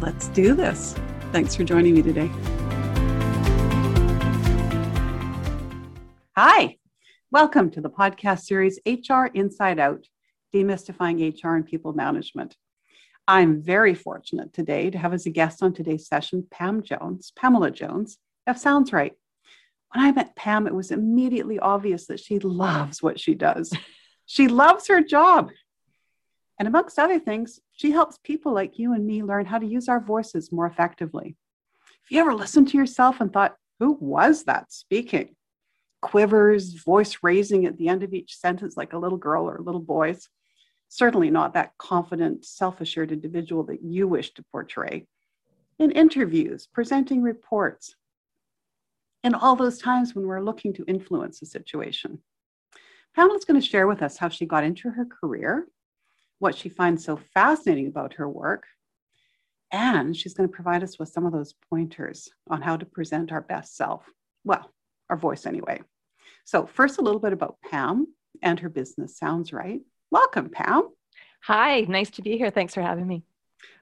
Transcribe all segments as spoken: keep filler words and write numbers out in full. Let's do this. Thanks for joining me today. Hi, welcome to the podcast series, H R Inside Out, Demystifying H R and People Management. I'm very fortunate today to have as a guest on today's session, Pam Jones, Pamela Jones of Sounds Right. When I met Pam, it was immediately obvious that she loves what she does. She loves her job. And amongst other things, she helps people like you and me learn how to use our voices more effectively. If you ever listened to yourself and thought, who was that speaking? Quivers, voice raising at the end of each sentence like a little girl or a little boy's. Certainly not that confident, self-assured individual that you wish to portray. In interviews, presenting reports, and all those times when we're looking to influence a situation. Pamela's going to share with us how she got into her career, what she finds so fascinating about her work, and she's going to provide us with some of those pointers on how to present our best self. Well, our voice anyway. So first, a little bit about Pam and her business, Sounds Right. Welcome, Pam. Hi, nice to be here. Thanks for having me.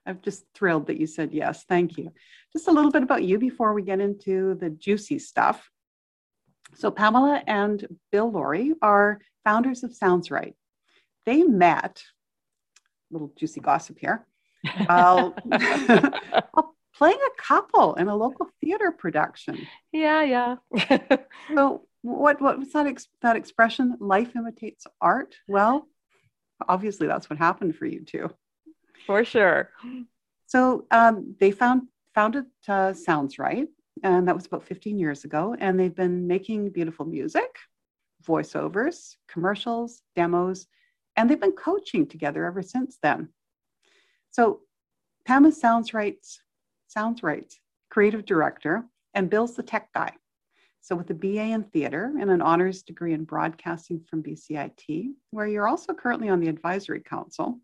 I'm just thrilled that you said yes. Thank you. Just a little bit about you before we get into the juicy stuff. So Pamela and Bill Laurie are founders of Sounds Right. They met, little juicy gossip here, while, while playing a couple in a local theater production. Yeah, yeah. So what, what was that, ex- that expression? Life imitates art. Well, obviously, that's what happened for you too. For sure. So um, they found founded uh, Sounds Right, and that was about fifteen years ago. And they've been making beautiful music, voiceovers, commercials, demos, and they've been coaching together ever since then. So Pam is Sounds Right's Sounds Right's creative director, and Bill's the tech guy. So with a B A in theater and an honors degree in broadcasting from B C I T, where you're also currently on the advisory council,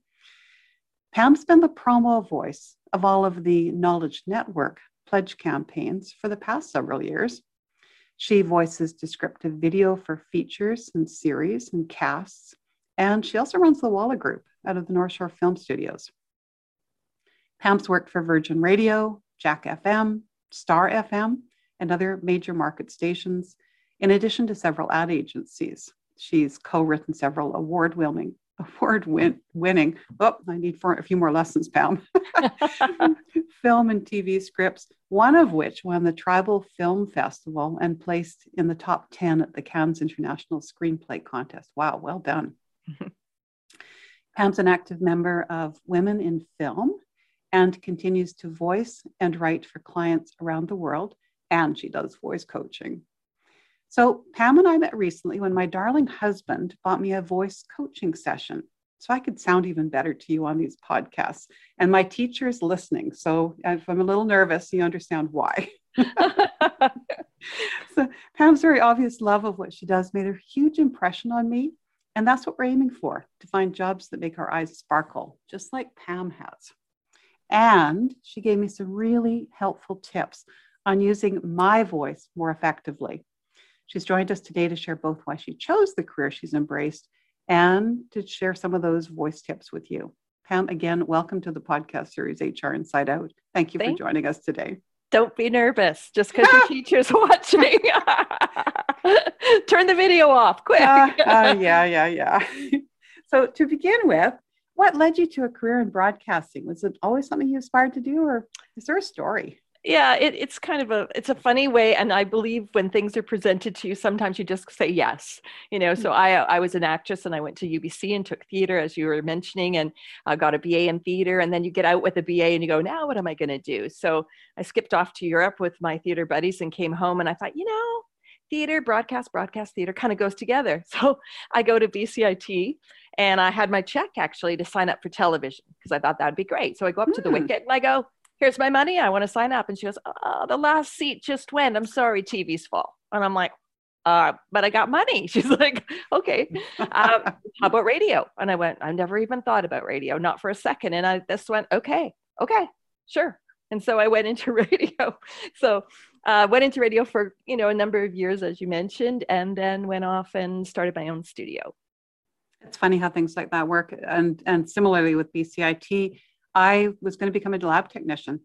Pam's been the promo voice of all of the Knowledge Network pledge campaigns for the past several years. She voices descriptive video for features and series and casts, and she also runs the Walla Group out of the North Shore Film Studios. Pam's worked for Virgin Radio, Jack F M, Star F M, and other major market stations, in addition to several ad agencies. She's co-written several award-winning, award-winning, win, oh, I need for a few more lessons, Pam, film and T V scripts, one of which won the Tribal Film Festival and placed in the top ten at the Cannes International Screenplay Contest. Wow, well done. Pam's an active member of Women in Film and continues to voice and write for clients around the world, and she does voice coaching. So Pam and I met recently when my darling husband bought me a voice coaching session so I could sound even better to you on these podcasts. And my teacher is listening, so if I'm a little nervous, you understand why. So Pam's very obvious love of what she does made a huge impression on me, and that's what we're aiming for, to find jobs that make our eyes sparkle, just like Pam has. And she gave me some really helpful tips on using my voice more effectively. She's joined us today to share both why she chose the career she's embraced and to share some of those voice tips with you. Pam, again, welcome to the podcast series, H R Inside Out. Thank you Thanks. for joining us today. Don't be nervous just because your teacher's watching. Turn the video off, quick. Uh, uh, yeah, yeah, yeah. So to begin with, what led you to a career in broadcasting? Was it always something you aspired to do, or is there a story? Yeah, it, it's kind of a, it's a funny way. And I believe when things are presented to you, sometimes you just say yes, you know, so I I was an actress and I went to U B C and took theater, as you were mentioning, and I got a B A in theater. And then you get out with a B A and you go, now what am I going to do? So I skipped off to Europe with my theater buddies and came home and I thought, you know, theater, broadcast, broadcast theater kind of goes together. So I go to B C I T and I had my check actually to sign up for television because I thought that'd be great. So I go up mm. to the wicket and I go, here's my money. I want to sign up. And she goes, oh, the last seat just went. I'm sorry, T V's fault. And I'm like, uh, but I got money. She's like, okay, um, how about radio? And I went, I've never even thought about radio, not for a second. And I just went, okay, okay, sure. And so I went into radio. So I uh, went into radio for, you know, a number of years, as you mentioned, and then went off and started my own studio. It's funny how things like that work. And, and similarly with B C I T, I was going to become a lab technician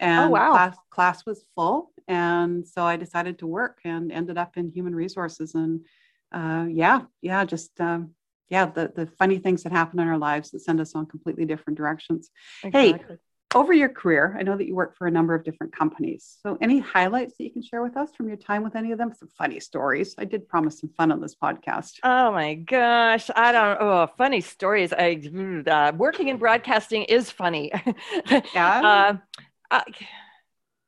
and oh, wow. class, class was full. And so I decided to work and ended up in human resources. And uh, yeah, yeah, just, um, yeah, the, the funny things that happen in our lives that send us on completely different directions. Exactly. Hey, over your career, I know that you work for a number of different companies. So any highlights that you can share with us from your time with any of them? Some funny stories. I did promise some fun on this podcast. Oh my gosh. I don't, oh, funny stories. I, uh, working in broadcasting is funny. Yeah. uh, I,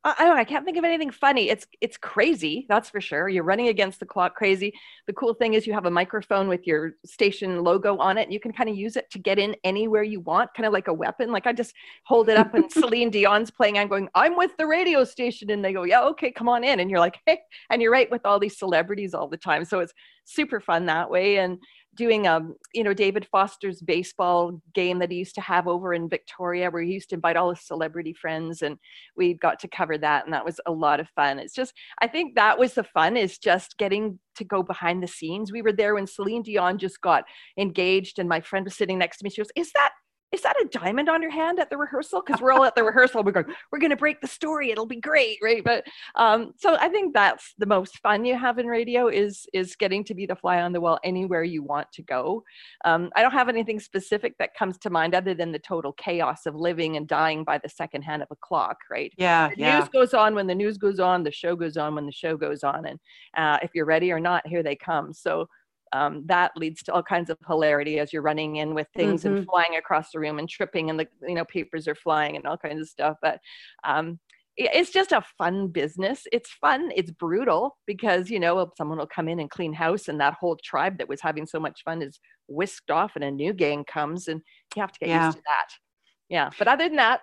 I don't know, I can't think of anything funny. It's, it's crazy. That's for sure. You're running against the clock crazy. The cool thing is you have a microphone with your station logo on it and you can kind of use it to get in anywhere you want, kind of like a weapon. Like I just hold it up and Celine Dion's playing. I'm going, I'm with the radio station. And they go, yeah, okay, come on in. And you're like, hey, and you're right with all these celebrities all the time. So it's super fun that way. And doing, um, you know, David Foster's baseball game that he used to have over in Victoria, where he used to invite all his celebrity friends and we got to cover that. And that was a lot of fun. It's just, I think that was the fun, is just getting to go behind the scenes. We were there when Celine Dion just got engaged and my friend was sitting next to me. She goes, is that, is that a diamond on your hand at the rehearsal? Because we're all at the rehearsal. We're going, we're going to break the story. It'll be great, right? But um, so I think that's the most fun you have in radio, is is getting to be the fly on the wall anywhere you want to go. Um, I don't have anything specific that comes to mind other than the total chaos of living and dying by the second hand of a clock, right? Yeah, the yeah. News goes on when the news goes on. The show goes on when the show goes on. And uh, if you're ready or not, here they come. So. Um, that leads to all kinds of hilarity as you're running in with things mm-hmm. and flying across the room and tripping and the, you know, papers are flying and all kinds of stuff. But um, it, it's just a fun business. It's fun. It's brutal because, you know, someone will come in and clean house and that whole tribe that was having so much fun is whisked off and a new gang comes and you have to get yeah. used to that. Yeah. But other than that,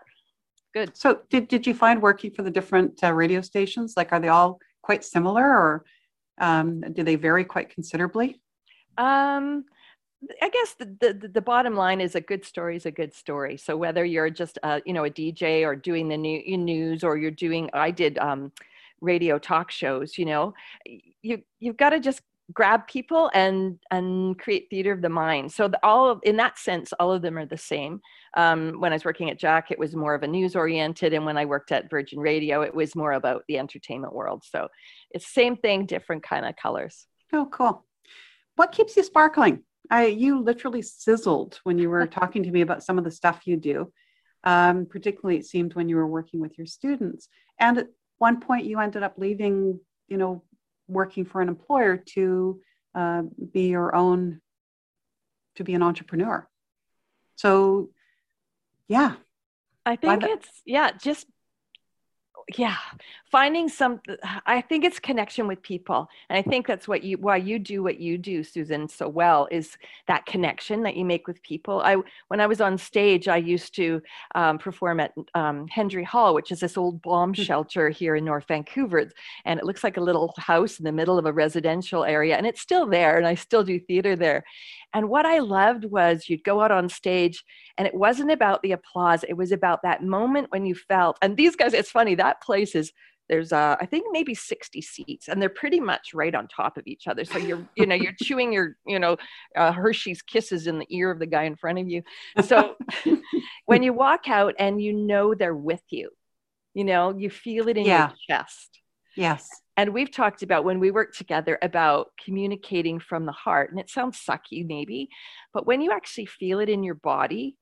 good. So did, did you find working for the different uh, radio stations? Like, are they all quite similar or um, do they vary quite considerably? Um, I guess the, the, the bottom line is a good story is a good story. So whether you're just, uh, you know, a D J or doing the new news or you're doing, I did, um, radio talk shows, you know, you, you've got to just grab people and, and create theater of the mind. So the, all of, in that sense, all of them are the same. Um, when I was working at Jack, it was more of a news oriented. And when I worked at Virgin Radio, it was more about the entertainment world. So it's same thing, different kind of colors. Oh, cool. What keeps you sparkling? I, you literally sizzled when you were talking to me about some of the stuff you do, um, particularly it seemed when you were working with your students. And at one point you ended up leaving, you know, working for an employer to uh, be your own, to be an entrepreneur. So, yeah. I think Why it's, the- yeah, just Yeah, finding some, I think it's connection with people. And I think that's what you, why you do what you do, Susan, so well, is that connection that you make with people. I, when I was on stage, I used to um, perform at um, Hendry Hall, which is this old bomb shelter here in North Vancouver. And it looks like a little house in the middle of a residential area. And it's still there. And I still do theater there. And what I loved was you'd go out on stage and it wasn't about the applause. It was about that moment when you felt, and these guys, it's funny, that places there's uh I think maybe sixty seats and they're pretty much right on top of each other, so you're you know you're chewing your you know uh, Hershey's Kisses in the ear of the guy in front of you. So when you walk out and you know they're with you, you know you feel it in yeah. your chest. Yes. And we've talked about when we work together about communicating from the heart, and it sounds sucky maybe, but when you actually feel it in your body,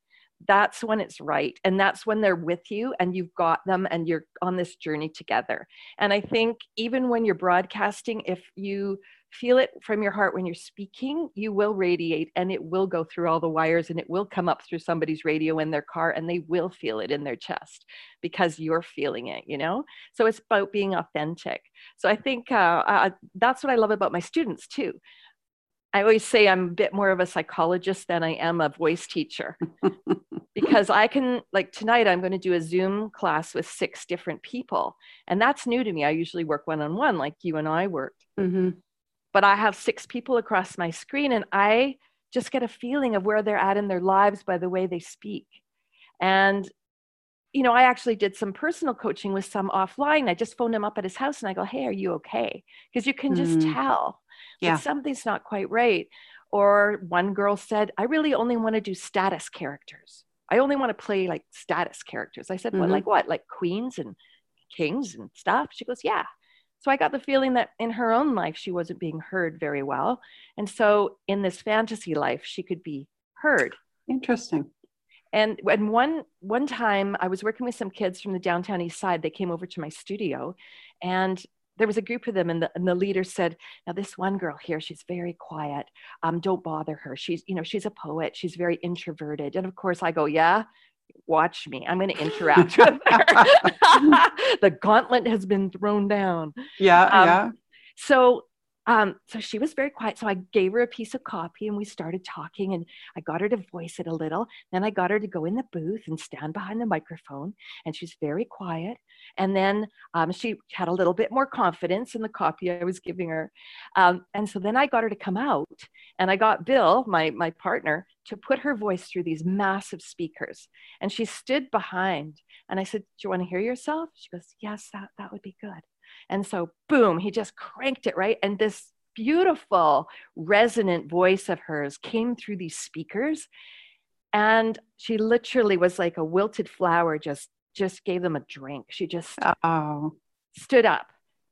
that's when it's right. And that's when they're with you and you've got them and you're on this journey together. And I think even when you're broadcasting, if you feel it from your heart when you're speaking, you will radiate and it will go through all the wires and it will come up through somebody's radio in their car and they will feel it in their chest because you're feeling it, you know? So it's about being authentic. So I think uh, I, that's what I love about my students too. I always say I'm a bit more of a psychologist than I am a voice teacher because I can, like tonight, I'm going to do a Zoom class with six different people. And that's new to me. I usually work one-on-one like you and I worked. Mm-hmm. But I have six people across my screen and I just get a feeling of where they're at in their lives by the way they speak. And, you know, I actually did some personal coaching with some offline. I just phoned him up at his house and I go, hey, are you okay? Because you can just mm. tell yeah. that something's not quite right. Or one girl said, I really only want to do status characters. I only want to play like status characters. I said, mm-hmm. well, like what? Like queens and kings and stuff? She goes, yeah. So I got the feeling that in her own life, she wasn't being heard very well. And so in this fantasy life, she could be heard. Interesting. And when one, one time I was working with some kids from the downtown east side, they came over to my studio and there was a group of them. And the, and the leader said, now this one girl here, she's very quiet. Um, don't bother her. She's, you know, she's a poet. She's very introverted. And of course I go, yeah, watch me. I'm going to interact with her. The gauntlet has been thrown down. Yeah. Um, yeah. So, um, so she was very quiet. So I gave her a piece of copy and we started talking and I got her to voice it a little. Then I got her to go in the booth and stand behind the microphone and she's very quiet. And then, um, she had a little bit more confidence in the copy I was giving her. Um, and so then I got her to come out and I got Bill, my, my partner, to put her voice through these massive speakers. And she stood behind and I said, do you want to hear yourself? She goes, yes, that, that would be good. And so boom, he just cranked it, right? And this beautiful resonant voice of hers came through these speakers. And she literally was like a wilted flower, just, just gave them a drink. She just Uh-oh. stood up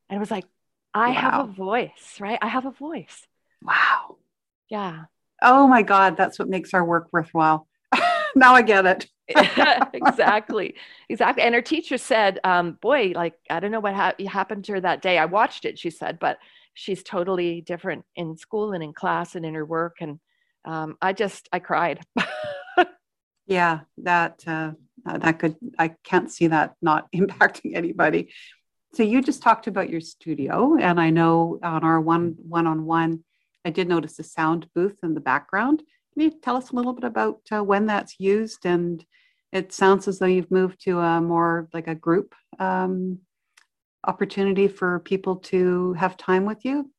and was like, I wow. have a voice, right? I have a voice. Wow. Yeah. Oh my God, that's what makes our work worthwhile. Now I get it. Exactly. Exactly. And her teacher said, um, boy, like, I don't know what ha- happened to her that day. I watched it, she said, but she's totally different in school and in class and in her work. And um, I just, I cried. Yeah, that, uh, that could, I can't see that not impacting anybody. So you just talked about your studio and I know on our one, one-on-one, I did notice a sound booth in the background. Can you tell us a little bit about uh, when that's used? And it sounds as though you've moved to a more like a group um, opportunity for people to have time with you.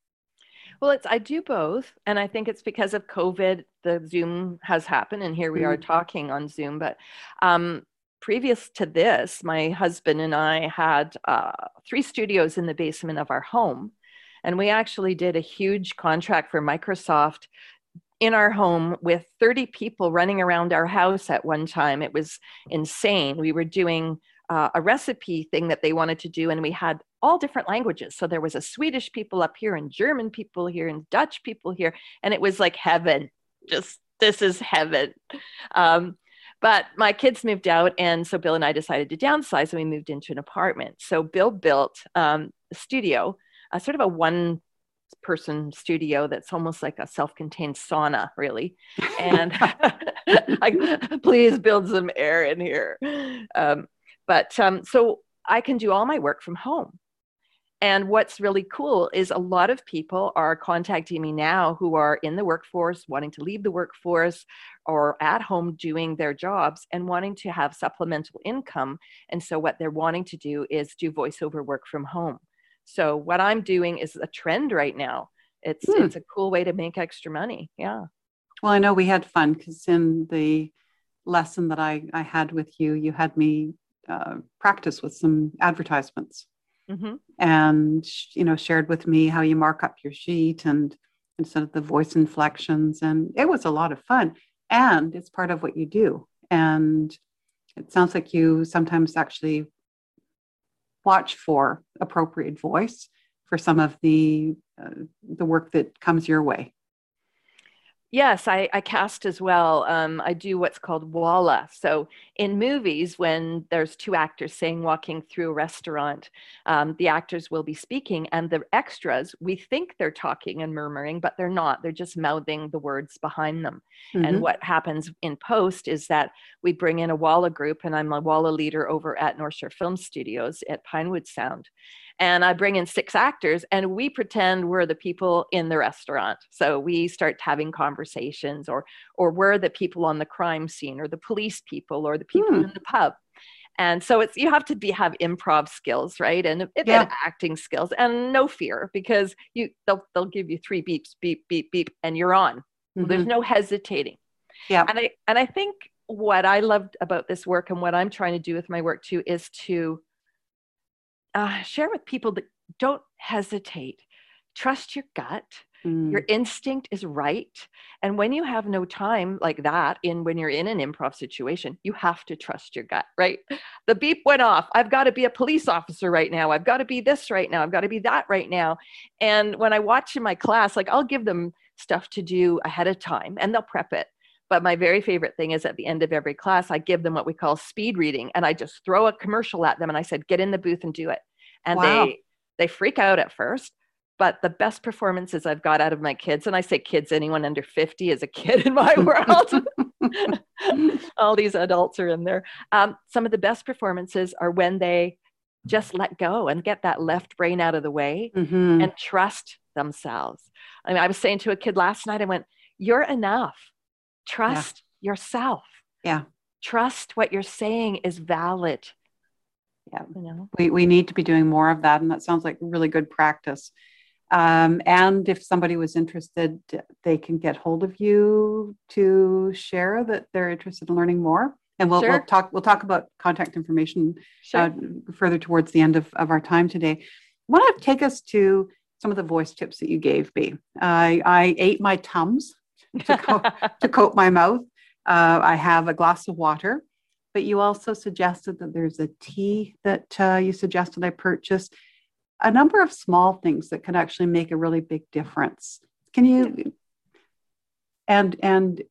Well, it's, I do both. And I think it's because of COVID, the Zoom has happened and here we mm-hmm. are talking on Zoom. But um, previous to this, my husband and I had uh, three studios in the basement of our home. And we actually did a huge contract for Microsoft in our home with thirty people running around our house at one time. It was insane. We were doing uh, a recipe thing that they wanted to do, and we had all different languages. So there was a Swedish people up here and German people here and Dutch people here. And it was like heaven. Just, this is heaven. Um, But my kids moved out, and so Bill and I decided to downsize, and we moved into an apartment. So Bill built um, a studio, a sort of a one person studio that's almost like a self-contained sauna, really. And I, please build some air in here. Um, but um, so I can do all my work from home. And what's really cool is a lot of people are contacting me now who are in the workforce, wanting to leave the workforce or at home doing their jobs and wanting to have supplemental income. And so what they're wanting to do is do voiceover work from home. So what I'm doing is a trend right now. It's hmm. it's a cool way to make extra money. Yeah. Well, I know we had fun because in the lesson that I, I had with you, you had me uh, practice with some advertisements mm-hmm. and, you know, shared with me how you mark up your sheet and instead of the voice inflections. And it was a lot of fun and it's part of what you do. And it sounds like you sometimes actually watch for appropriate voice for some of the uh, the work that comes your way. Yes, I, I cast as well. Um, I do what's called walla. So in movies, when there's two actors, saying walking through a restaurant, um, the actors will be speaking, and the extras, we think they're talking and murmuring, but they're not. They're just mouthing the words behind them. Mm-hmm. And what happens in post is that we bring in a walla group, and I'm a walla leader over at North Shore Film Studios at Pinewood Sound. And I bring in six actors, and we pretend we're the people in the restaurant. So we start having conversations, or or we're the people on the crime scene, or the police people, or the people hmm. in the pub. And so it's, you have to be have improv skills, right? And, and yeah. acting skills, and no fear, because you they'll they'll give you three beeps, beep, beep, beep, and you're on. Mm-hmm. There's no hesitating. Yeah. And I and I think what I loved about this work, and what I'm trying to do with my work too, is to Uh, share with people that don't hesitate. Trust your gut. Mm. Your instinct is right. And when you have no time like that, in when you're in an improv situation, you have to trust your gut, right? The beep went off. I've got to be a police officer right now. I've got to be this right now. I've got to be that right now. And when I watch in my class, like, I'll give them stuff to do ahead of time, and they'll prep it. But my very favorite thing is, at the end of every class, I give them what we call speed reading. And I just throw a commercial at them. And I said, get in the booth and do it. And wow. they they freak out at first. But the best performances I've got out of my kids, and I say kids, anyone under fifty is a kid in my world. All these adults are in there. Um, some of the best performances are when they just let go and get that left brain out of the way mm-hmm. and trust themselves. I mean, I was saying to a kid last night, I went, you're enough. Trust yeah. yourself. Yeah. Trust what you're saying is valid. Yeah. You know? We we need to be doing more of that. And that sounds like really good practice. Um, and if somebody was interested, they can get hold of you to share that they're interested in learning more. And we'll, sure. we'll talk, we'll talk about contact information sure. uh, further towards the end of, of our time today. I want to take us to some of the voice tips that you gave me. I, I ate my Tums. to, coat, to coat my mouth. Uh, I have a glass of water, but you also suggested that there's a tea that uh, you suggested I purchase. A number of small things that can actually make a really big difference. Can you, and and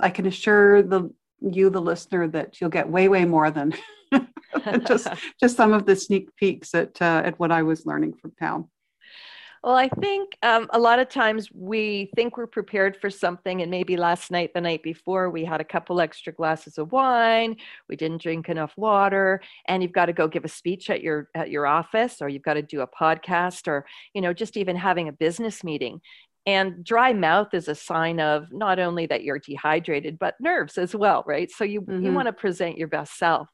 I can assure the you, the listener, that you'll get way, way more than just just some of the sneak peeks at uh, at what I was learning from Pam. Well, I think um, a lot of times we think we're prepared for something, and maybe last night, the night before, we had a couple extra glasses of wine, we didn't drink enough water, and you've got to go give a speech at your at your office, or you've got to do a podcast, or, you know, just even having a business meeting. And dry mouth is a sign of not only that you're dehydrated, but nerves as well, right? So you, mm-hmm. you want to present your best self.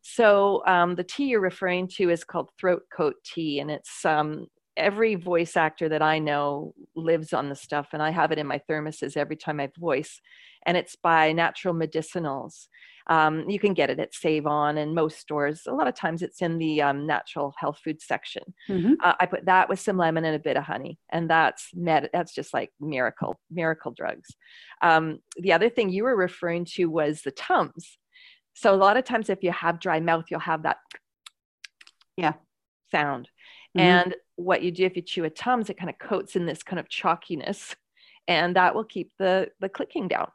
So um, the tea you're referring to is called throat coat tea, and it's um. Every voice actor that I know lives on the stuff, and I have it in my thermoses every time I voice, and it's by Natural Medicinals. Um, you can get it at Save On and most stores. A lot of times it's in the um, natural health food section. Mm-hmm. Uh, I put that with some lemon and a bit of honey, and that's med- that's just like miracle, miracle drugs. Um, the other thing you were referring to was the Tums. So a lot of times if you have dry mouth, you'll have that yeah sound. Mm-hmm. And what you do if you chew a Tums, it kind of coats in this kind of chalkiness, and that will keep the, the clicking down.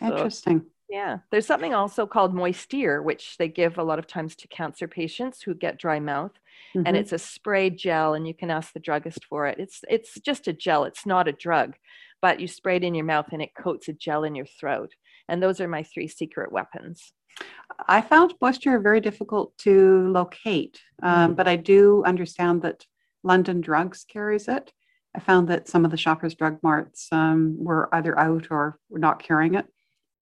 Interesting. So, yeah. There's something also called Moisteer, which they give a lot of times to cancer patients who get dry mouth. Mm-hmm. And it's a spray gel, and you can ask the druggist for it. It's, it's just a gel. It's not a drug, but you spray it in your mouth and it coats a gel in your throat. And those are my three secret weapons. I found moisture very difficult to locate, um, mm-hmm. but I do understand that London Drugs carries it. I found that some of the Shoppers Drug Marts um, were either out or were not carrying it.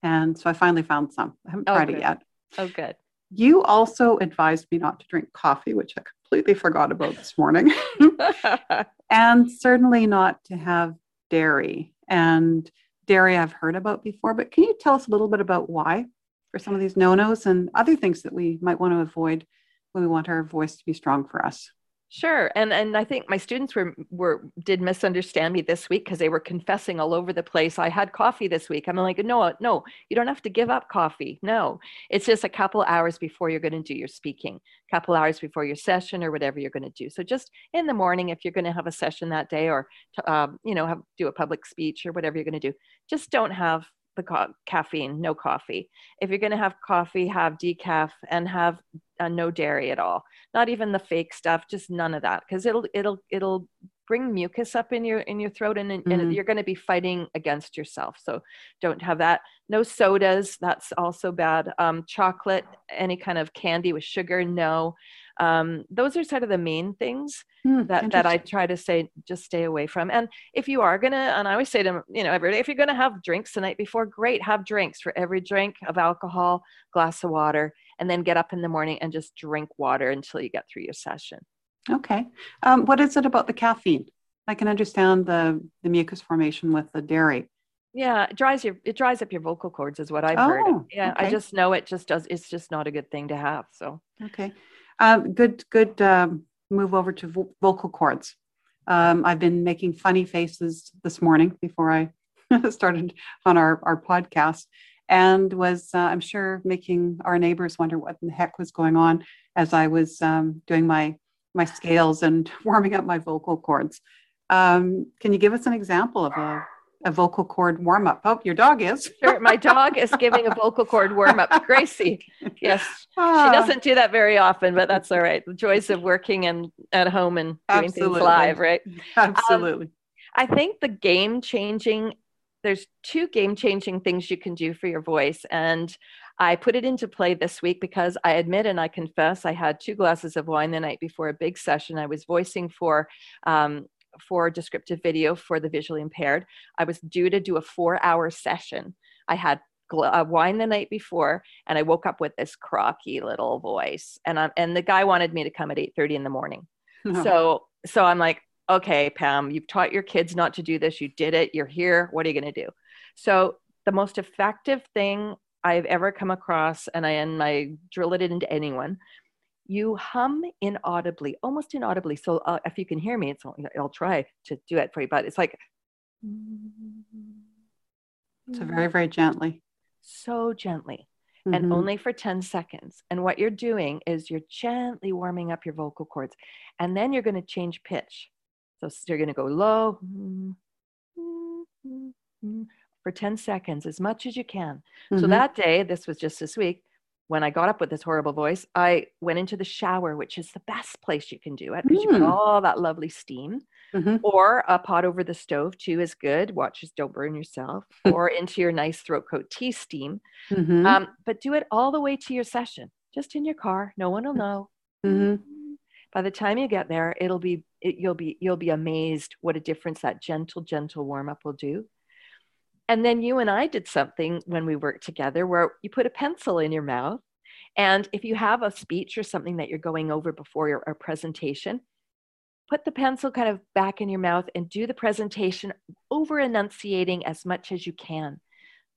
And so I finally found some. I haven't oh, tried good. it yet. Oh, good. You also advised me not to drink coffee, which I completely forgot about this morning. And certainly not to have dairy. And dairy I've heard about before, but can you tell us a little bit about why? For some of these no-nos and other things that we might want to avoid when we want our voice to be strong for us. Sure. And and I think my students were were did misunderstand me this week because they were confessing all over the place. I had coffee this week. I'm like, no, no, you don't have to give up coffee. No, it's just a couple hours before you're going to do your speaking, a couple hours before your session or whatever you're going to do. So just in the morning, if you're going to have a session that day or, um, you know, have, do a public speech or whatever you're going to do, just don't have the co- caffeine, no coffee. If you're going to have coffee, have decaf and have uh, no dairy at all. Not even the fake stuff, just none of that, because it'll it'll it'll bring mucus up in your in your throat, and, and mm-hmm. you're going to be fighting against yourself. So don't have that. No sodas, that's also bad. Um, chocolate, any kind of candy with sugar, no. Um, those are sort of the main things mm, that, that I try to say, just stay away from. And if you are going to, and I always say to, you know, every day, if you're going to have drinks the night before, great, have drinks. For every drink of alcohol, glass of water, and then get up in the morning and just drink water until you get through your session. Okay. Um, what is it about the caffeine? I can understand the, the mucus formation with the dairy. Yeah, it dries your it dries up your vocal cords is what I've oh, heard. Yeah, okay. I just know it just does. It's just not a good thing to have. So okay, um, good good um, move over to vo- vocal cords. Um, I've been making funny faces this morning before I started on our our podcast, and was uh, I'm sure making our neighbors wonder what in the heck was going on as I was um, doing my my scales and warming up my vocal cords. Um, can you give us an example of a a vocal cord warm-up? Oh, your dog is. Sure, my dog is giving a vocal cord warm-up. Gracie. Yes. Ah. She doesn't do that very often, but that's all right. The joys of working and at home and doing Absolutely. Things live, right? Absolutely. Um, I think the game-changing, there's two game-changing things you can do for your voice. And I put it into play this week because I admit and I confess I had two glasses of wine the night before a big session. I was voicing for um, for descriptive video for the visually impaired. I was due to do a four hour session. I had gl- uh, wine the night before, and I woke up with this croaky little voice, and I'm, and the guy wanted me to come at eight thirty in the morning. Mm-hmm. So, so I'm like, okay, Pam, you've taught your kids not to do this. You did it. You're here. What are you going to do? So the most effective thing I've ever come across, and I, and I drill it into anyone, you hum inaudibly, almost inaudibly. So uh, if you can hear me, it's all, I'll try to do it for you, but it's like. So very, very gently. So gently, mm-hmm. and only for ten seconds. And what you're doing is you're gently warming up your vocal cords, and then you're going to change pitch. So you're going to go low for ten seconds, as much as you can. Mm-hmm. So that day, this was just this week, when I got up with this horrible voice, I went into the shower, which is the best place you can do it because mm. you get all that lovely steam. Mm-hmm. Or a pot over the stove too is good. Watch, just don't burn yourself. Or into your nice throat coat tea steam. Mm-hmm. Um, but do it all the way to your session, just in your car. No one will know. Mm-hmm. By the time you get there, it'll be it, you'll be you'll be amazed what a difference that gentle, gentle warm up will do. And then you and I did something when we worked together where you put a pencil in your mouth. And if you have a speech or something that you're going over before your, your presentation, put the pencil kind of back in your mouth and do the presentation over enunciating as much as you can.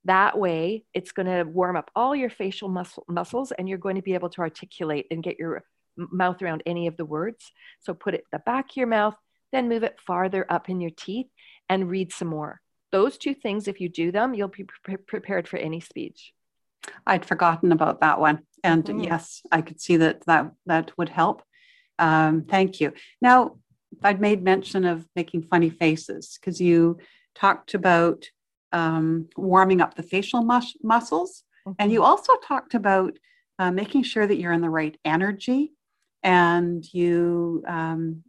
That way, it's going to warm up all your facial muscle, muscles, and you're going to be able to articulate and get your mouth around any of the words. So put it in the back of your mouth, then move it farther up in your teeth and read some more. Those two things, if you do them, you'll be pre- prepared for any speech. I'd forgotten about that one. And mm-hmm. yes, I could see that that, that would help. Um, thank you. Now, I'd made mention of making funny faces because you talked about um, warming up the facial mus- muscles. Mm-hmm. And you also talked about uh, making sure that you're in the right energy, and you um,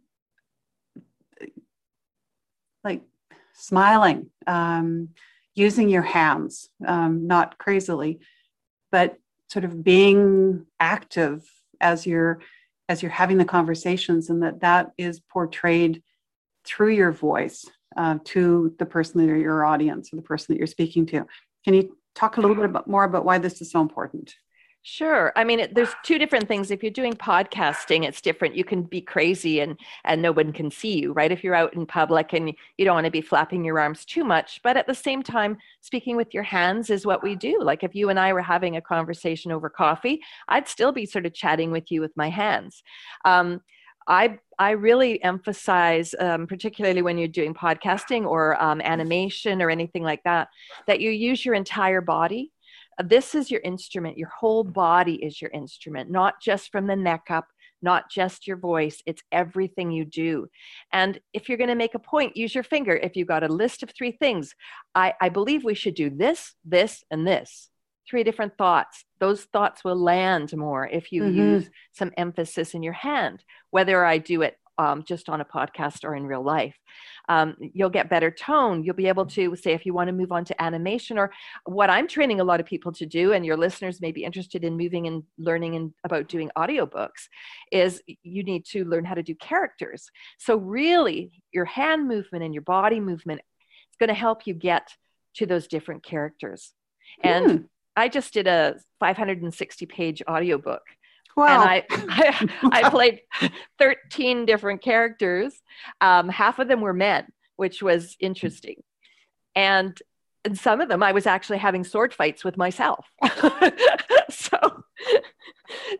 like, smiling, um, using your hands, um, not crazily, but sort of being active as you're as you're having the conversations, and that that is portrayed through your voice uh, to the person that are your audience or the person that you're speaking to. Can you talk a little bit about, more about why this is so important? Sure. I mean, it, there's two different things. If you're doing podcasting, it's different. You can be crazy and, and no one can see you, right? If you're out in public and you don't want to be flapping your arms too much, but at the same time, speaking with your hands is what we do. Like if you and I were having a conversation over coffee, I'd still be sort of chatting with you with my hands. Um, I I really emphasize, um, particularly when you're doing podcasting or um, animation or anything like that, that you use your entire body. This is your instrument. Your whole body is your instrument, not just from the neck up, not just your voice. It's everything you do. And if you're going to make a point, use your finger. If you've got a list of three things, I, I believe we should do this, this, and this. Three different thoughts. Those thoughts will land more if you mm-hmm. use some emphasis in your hand, whether I do it um, just on a podcast or in real life. Um, you'll get better tone. You'll be able to say, if you want to move on to animation, or what I'm training a lot of people to do, and your listeners may be interested in moving and learning and about doing audiobooks, is you need to learn how to do characters. So really your hand movement and your body movement is going to help you get to those different characters. And mm. I just did a five hundred sixty page audiobook. Wow. And I, I, I played thirteen different characters. Um, half of them were men, which was interesting. And, and some of them, I was actually having sword fights with myself. so,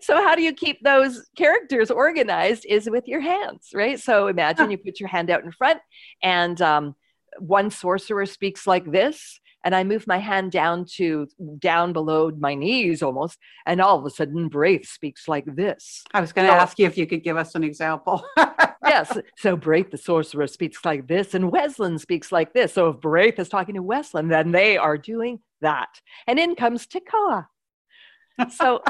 so how do you keep those characters organized is with your hands, right? So imagine you put your hand out in front and um, one sorcerer speaks like this. And I move my hand down to down below my knees almost. And all of a sudden, Braith speaks like this. I was going to so, ask you if you could give us an example. Yes. So Braith, the sorcerer, speaks like this. And Weslin speaks like this. So if Braith is talking to Weslin, then they are doing that. And in comes Taka. So,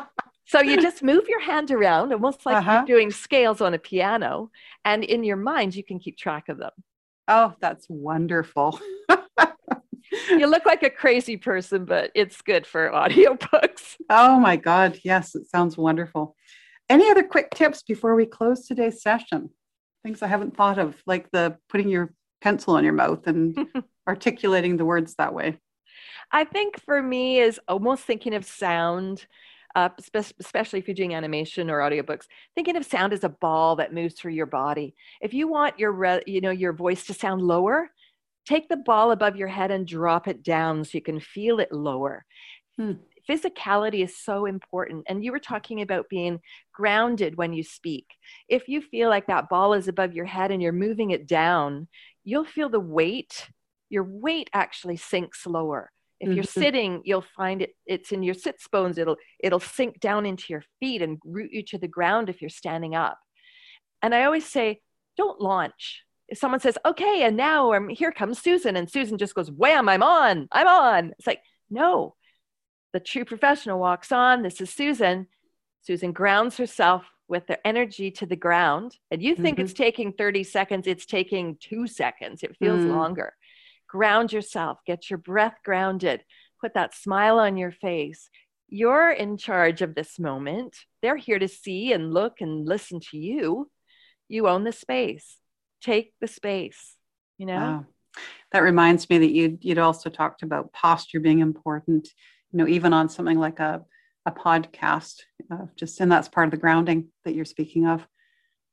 so you just move your hand around, almost like uh-huh. you're doing scales on a piano. And in your mind, you can keep track of them. Oh, that's wonderful. You look like a crazy person, but it's good for audiobooks. Oh my God. Yes. It sounds wonderful. Any other quick tips before we close today's session? Things I haven't thought of, like the putting your pencil in your mouth and articulating the words that way. I think for me is almost thinking of sound, uh, spe- especially if you're doing animation or audiobooks, thinking of sound as a ball that moves through your body. If you want your, re- you know, your voice to sound lower, take the ball above your head and drop it down so you can feel it lower. Hmm. Physicality is so important. And you were talking about being grounded when you speak. If you feel like that ball is above your head and you're moving it down, you'll feel the weight. Your weight actually sinks lower. If mm-hmm. you're sitting, you'll find it, it's in your sits bones. It'll, it'll sink down into your feet and root you to the ground if you're standing up. And I always say, don't launch. If someone says, okay, and now I'm, here comes Susan, and Susan just goes, wham, I'm on, I'm on. It's like, no, the true professional walks on. This is Susan. Susan grounds herself with her energy to the ground. And you think mm-hmm. it's taking thirty seconds. It's taking two seconds. It feels mm. longer. Ground yourself. Get your breath grounded. Put that smile on your face. You're in charge of this moment. They're here to see and look and listen to you. You own the space. Take the space, you know? Wow. That reminds me that you'd, you'd also talked about posture being important, you know, even on something like a, a podcast, uh, just, and that's part of the grounding that you're speaking of.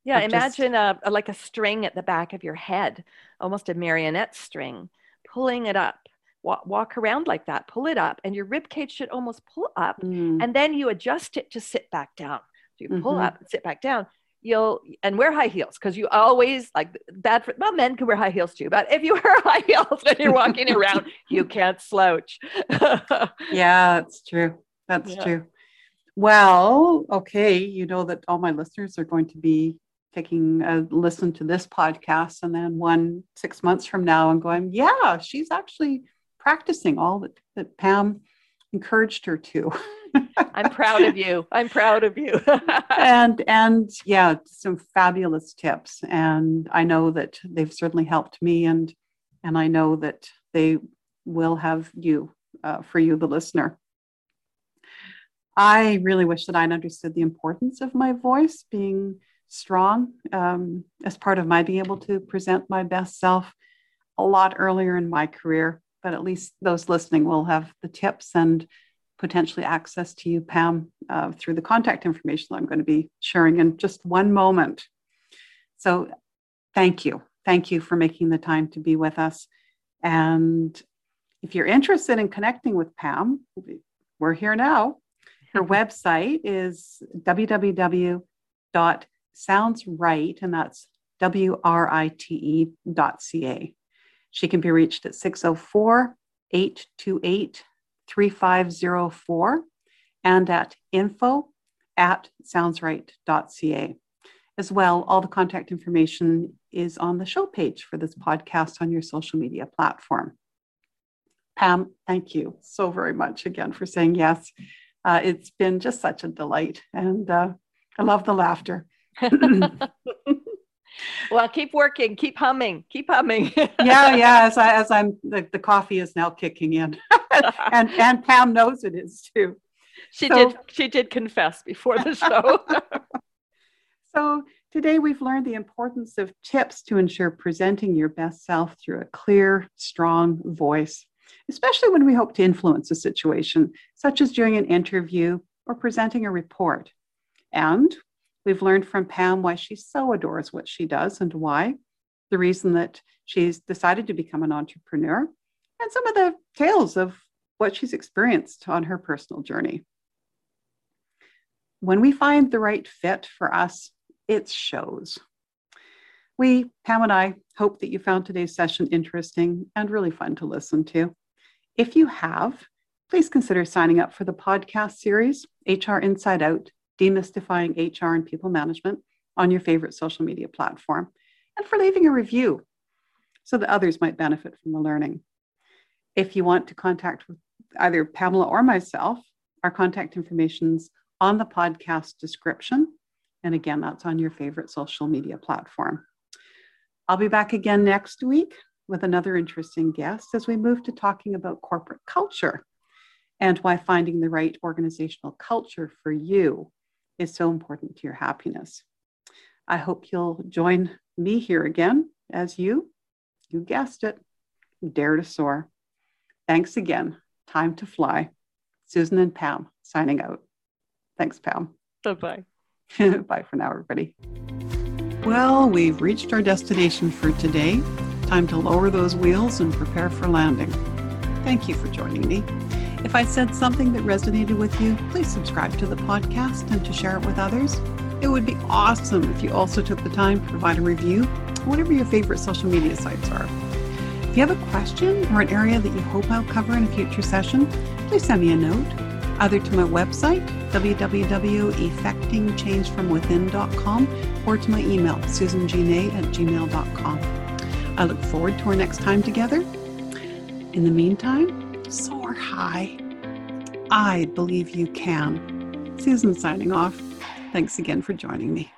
Yeah. Of imagine just, a, like a string at the back of your head, almost a marionette string, pulling it up, walk, walk around like that, pull it up, and your rib cage should almost pull up mm. and then you adjust it to sit back down. So you pull mm-hmm. up and sit back down. You'll and wear high heels because you always like bad for well men can wear high heels too, but if you wear high heels when you're walking around, you can't slouch. Yeah, that's true. That's yeah. true. Well, okay, you know that all my listeners are going to be taking a listen to this podcast and then one six months from now and going, yeah, she's actually practicing all that, that Pam encouraged her to. I'm proud of you. I'm proud of you. and, and yeah, some fabulous tips. And I know that they've certainly helped me, and, and I know that they will have you, uh, for you, the listener. I really wish that I'd understood the importance of my voice being strong, um, as part of my being able to present my best self a lot earlier in my career, but at least those listening will have the tips and potentially access to you, Pam, uh, through the contact information that I'm going to be sharing in just one moment. So thank you. Thank you for making the time to be with us. And if you're interested in connecting with Pam, we're here now. Her website is w w w dot Sounds Right, and that's W R I T E dot C A. She can be reached at six oh four, eight two eight, three five oh four and at info at soundsright.ca. As well, all the contact information is on the show page for this podcast on your social media platform. Pam, thank you so very much again for saying yes. Uh, it's been just such a delight, and uh, I love the laughter. Well, keep working, keep humming, keep humming. yeah, yeah. As I, as I'm, the, the coffee is now kicking in, and and Pam knows it is too. She so, did. She did confess before the show. So today we've learned the importance of tips to ensure presenting your best self through a clear, strong voice, especially when we hope to influence a situation, such as during an interview or presenting a report. And we've learned from Pam why she so adores what she does and why, the reason that she's decided to become an entrepreneur, and some of the tales of what she's experienced on her personal journey. When we find the right fit for us, it shows. We, Pam and I, hope that you found today's session interesting and really fun to listen to. If you have, please consider signing up for the podcast series, H R Inside Out, Demystifying H R and People Management, on your favorite social media platform, and for leaving a review so that others might benefit from the learning. If you want to contact either Pamela or myself, our contact information's on the podcast description. And again, that's on your favorite social media platform. I'll be back again next week with another interesting guest as we move to talking about corporate culture and why finding the right organizational culture for you is so important to your happiness. I hope you'll join me here again as you, you guessed it, dare to soar. Thanks again. Time to fly. Susan and Pam signing out. Thanks, Pam. Bye-bye. Bye for now, everybody. Well, we've reached our destination for today. Time to lower those wheels and prepare for landing. Thank you for joining me. If I said something that resonated with you, please subscribe to the podcast and to share it with others. It would be awesome if you also took the time to provide a review, whatever your favorite social media sites are. If you have a question or an area that you hope I'll cover in a future session, please send me a note, either to my website, w w w dot effecting change from within dot com, or to my email, susangnay at gmail dot com. I look forward to our next time together. In the meantime, soar high. I believe you can. Susan signing off. Thanks again for joining me.